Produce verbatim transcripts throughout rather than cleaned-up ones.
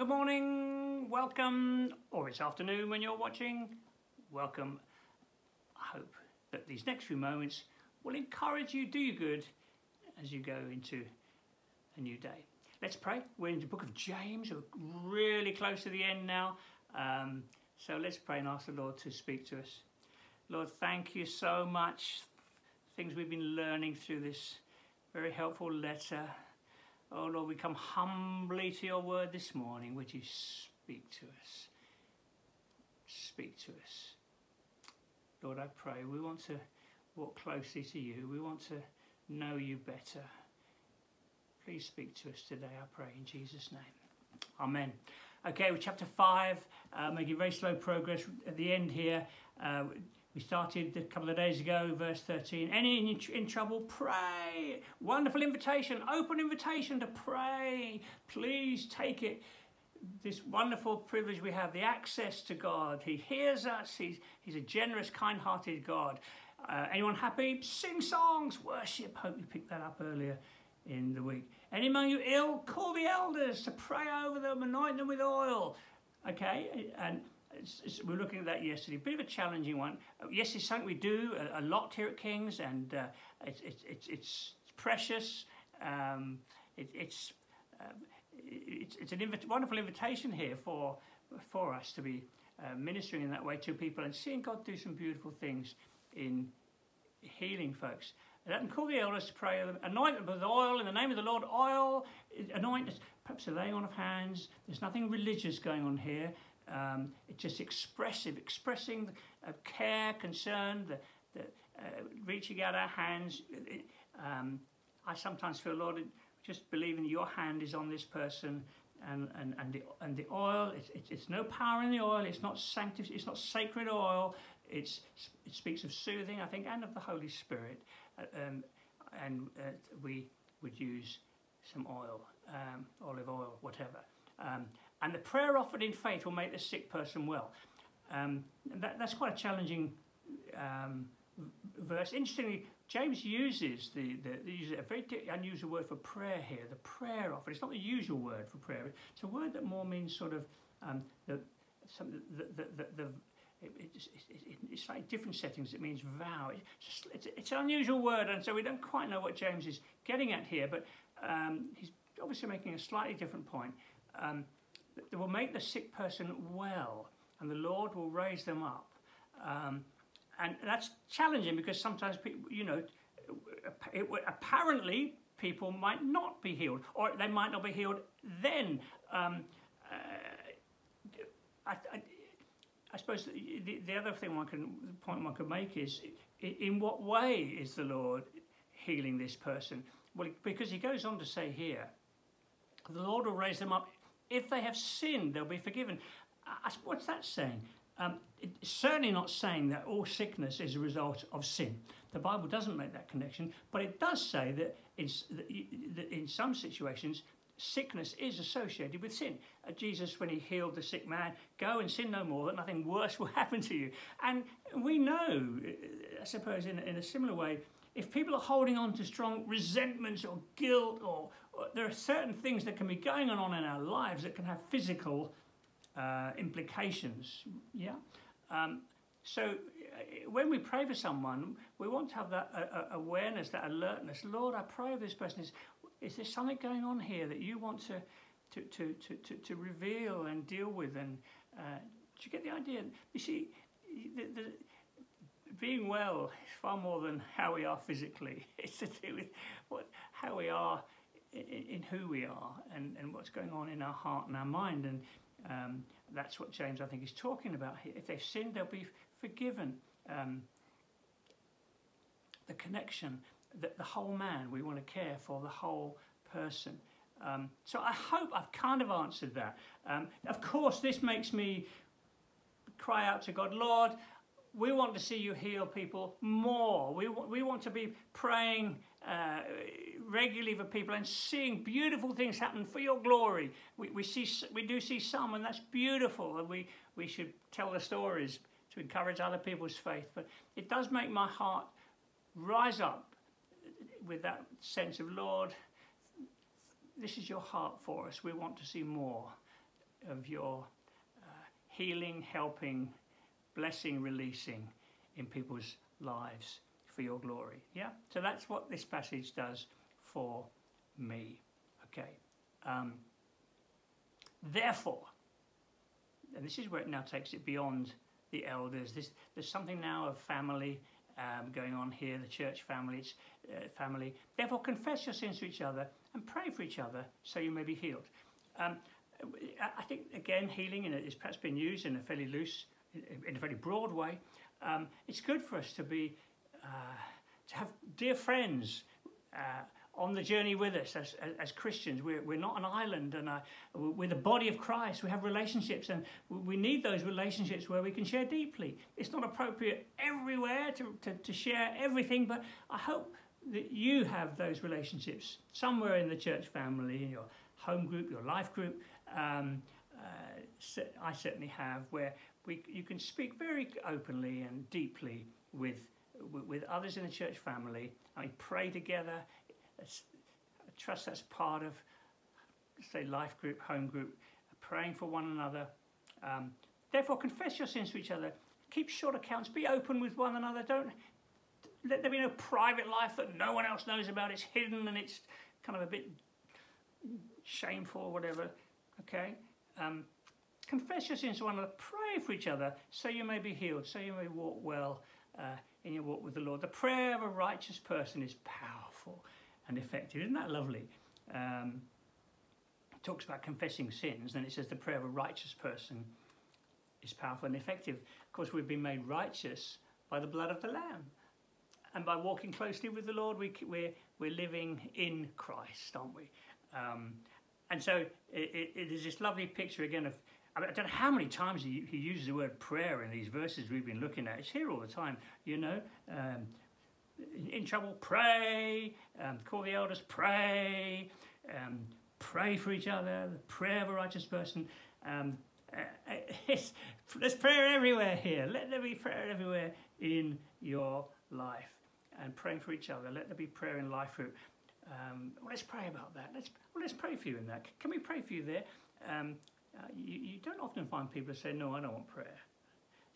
good morning, welcome, or it's afternoon when you're watching, welcome. I hope that these next few moments will encourage you, do you good as you go into a new day. Let's pray. We're in the book of James, we're really close to the end now, um, so let's pray and ask the Lord to speak to us. Lord, thank you so much, things we've been learning through this very helpful letter. Oh Lord, we come humbly to your word this morning. Would you speak to us? Speak to us. Lord, I pray we want to walk closely to you. We want to know you better. Please speak to us today, I pray, in Jesus' name. Amen. Okay, we're chapter five, uh, making very slow progress at the end here. Uh, We started a couple of days ago, verse thirteen. Any in, in trouble, pray. Wonderful invitation, open invitation to pray. Please take it. This wonderful privilege we have, the access to God. He hears us. He's, he's a generous, kind-hearted God. Uh, anyone happy? Sing songs, worship. Hope you picked that up earlier in the week. Any among you ill? Call the elders to pray over them, anoint them with oil. Okay, and... It's, it's, we were looking at that yesterday, a bit of a challenging one. Yes, it's something we do a, a lot here at King's, and uh, it's, it's, it's, it's precious. Um, it, it's, um, it's it's an inv- wonderful invitation here for for us to be uh, ministering in that way to people and seeing God do some beautiful things in healing folks. Let them call the elders to pray, anoint them with oil, in the name of the Lord, oil, anoint us. Perhaps a laying on of hands. There's nothing religious going on here. Um, it's just expressive, expressing uh, care, concern, the, the, uh, reaching out our hands. Um, I sometimes feel, Lord, just believing your hand is on this person, and and and the and the oil. It's, it's, it's no power in the oil. It's not sanctified. It's not sacred oil. It's it speaks of soothing, I think, and of the Holy Spirit. Uh, um, and uh, we would use some oil, um, olive oil, whatever. Um, And the prayer offered in faith will make the sick person well. Um, that, that's quite a challenging um, verse. Interestingly, James uses the, the, the uses a very unusual word for prayer here, the prayer offered. It's not the usual word for prayer. It's a word that more means sort of um, the, some, the, the, the, the it, it, it, it's like different settings. It means vow. It's, just, it's, it's an unusual word, and so we don't quite know what James is getting at here, but um, he's obviously making a slightly different point. Um, That will make the sick person well, and the Lord will raise them up. Um, and that's challenging because sometimes people, you know, it, it, apparently people might not be healed, or they might not be healed then. Um, uh, I, I, I suppose the, the, the other thing one can, the point one could make is, in what way is the Lord healing this person? Well, because he goes on to say here, the Lord will raise them up. If they have sinned, they'll be forgiven. Uh, what's that saying? Um, it's certainly not saying that all sickness is a result of sin. The Bible doesn't make that connection, but it does say that, it's, that, you, that in some situations, sickness is associated with sin. Uh, Jesus, when he healed the sick man, go and sin no more, that nothing worse will happen to you. And we know, I suppose, in, in a similar way, if people are holding on to strong resentments or guilt, or, or there are certain things that can be going on in our lives that can have physical uh, implications, yeah? Um, so when we pray for someone, we want to have that uh, awareness, that alertness. Lord, I pray for this person. Is, is there something going on here that you want to to to to, to, to reveal and deal with? And uh, do you get the idea? You see, the... the being well is far more than how we are physically. It's to do with what, how we are in, in who we are, and, and what's going on in our heart and our mind. And um, that's what James, I think, is talking about here. If they've sinned, they'll be forgiven. Um, the connection, the, the whole man, we want to care for the whole person. Um, so I hope I've kind of answered that. Um, of course, this makes me cry out to God, Lord, we want to see you heal people more. We, w- we want to be praying uh, regularly for people and seeing beautiful things happen for your glory. We, we, see, we do see some, and that's beautiful, and we, we should tell the stories to encourage other people's faith. But it does make my heart rise up with that sense of, Lord, this is your heart for us. We want to see more. of your uh, healing, helping, blessing, releasing in people's lives for your glory. Yeah, so that's what this passage does for me. Okay, um, therefore, and this is where it now takes it beyond the elders. This, there's something now of family um, going on here, the church family. It's, uh, family. Therefore, confess your sins to each other and pray for each other, so you may be healed. Um, I think again, healing is perhaps been used in a fairly loose, in a fairly broad way. Um, it's good for us to be uh, to have dear friends uh, on the journey with us as, as Christians. We're, we're not an island, and a, we're the body of Christ. We have relationships, and we need those relationships where we can share deeply. It's not appropriate everywhere to, to, to share everything, but I hope that you have those relationships somewhere in the church family, in your home group, your life group. Um, uh, I certainly have, where we you can speak very openly and deeply with with others in the church family. I mean, pray together. I trust that's part of, say, life group, home group, praying for one another. Um, therefore, confess your sins to each other. Keep short accounts. Be open with one another. Don't let there be no private life that no one else knows about. It's hidden and it's kind of a bit shameful or whatever. Okay, um, confess your sins to one another, pray for each other, so you may be healed, so you may walk well uh, in your walk with the Lord. The prayer of a righteous person is powerful and effective. Isn't that lovely? Um, it talks about confessing sins, and it says the prayer of a righteous person is powerful and effective. Of course, we've been made righteous by the blood of the Lamb. And by walking closely with the Lord, we, we're, we're living in Christ, aren't we? Um, And so it, it, it is this lovely picture again of, I mean, I don't know how many times he, he uses the word prayer in these verses we've been looking at. It's here all the time, you know. Um, in, in trouble, pray. Um, call the elders, pray. Um, pray for each other. The prayer of a righteous person. Um, uh, it's, there's prayer everywhere here. Let there be prayer everywhere in your life. And praying for each other. Let there be prayer in life group. Um, well, let's pray about that. Let's well, let's pray for you in that. Can we pray for you there? Um, uh, you, you don't often find people who say, "No, I don't want prayer."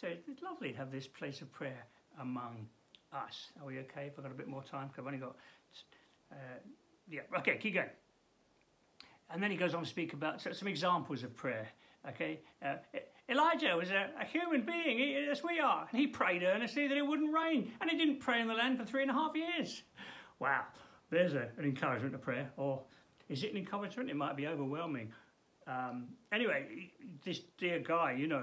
So it's lovely to have this place of prayer among us. Are we okay? If I've got a bit more time, because I've only got uh, yeah. Okay, keep going. And then he goes on to speak about some examples of prayer. Okay, uh, Elijah was a, a human being, he, as we are, and he prayed earnestly that it wouldn't rain, and he didn't pray in the land for three and a half years. Wow. There's a, an encouragement to prayer, or is it an encouragement? It might be overwhelming. Um, anyway, this dear guy, you know,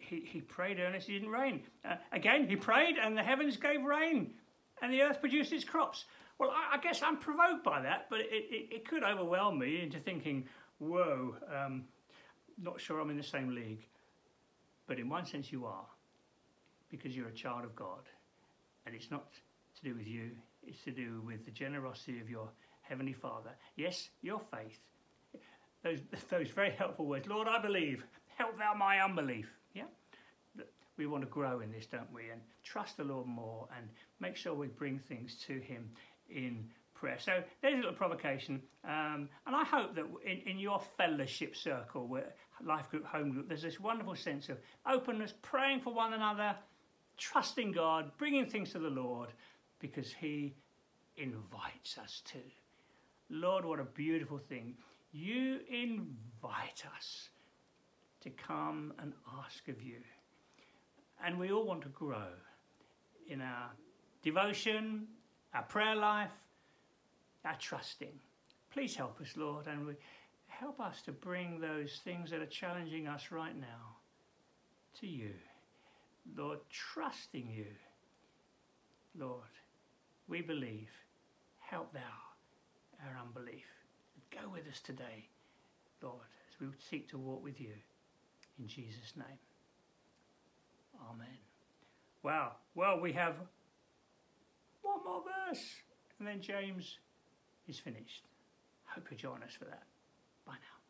he, he prayed earnestly, it didn't rain. Uh, again, he prayed and the heavens gave rain and the earth produced its crops. Well, I, I guess I'm provoked by that, but it, it, it could overwhelm me into thinking, whoa, um, not sure I'm in the same league. But in one sense you are, because you're a child of God, and it's not to do with you. It's to do with the generosity of your Heavenly Father. Yes, your faith. Those those very helpful words. Lord, I believe. Help thou my unbelief. Yeah? We want to grow in this, don't we? And trust the Lord more and make sure we bring things to Him in prayer. So there's a little provocation. Um, and I hope that in, in your fellowship circle, where life group, home group, there's this wonderful sense of openness, praying for one another, trusting God, bringing things to the Lord, because He invites us to. Lord, what a beautiful thing. You invite us to come and ask of you. And we all want to grow in our devotion, our prayer life, our trusting. Please help us, Lord, and we help us to bring those things that are challenging us right now to you. Lord, trusting you. Lord, we believe, help thou our unbelief. Go with us today, Lord, as we seek to walk with you. In Jesus' name. Amen. Wow. Well, we have one more verse, and then James is finished. Hope you join us for that. Bye now.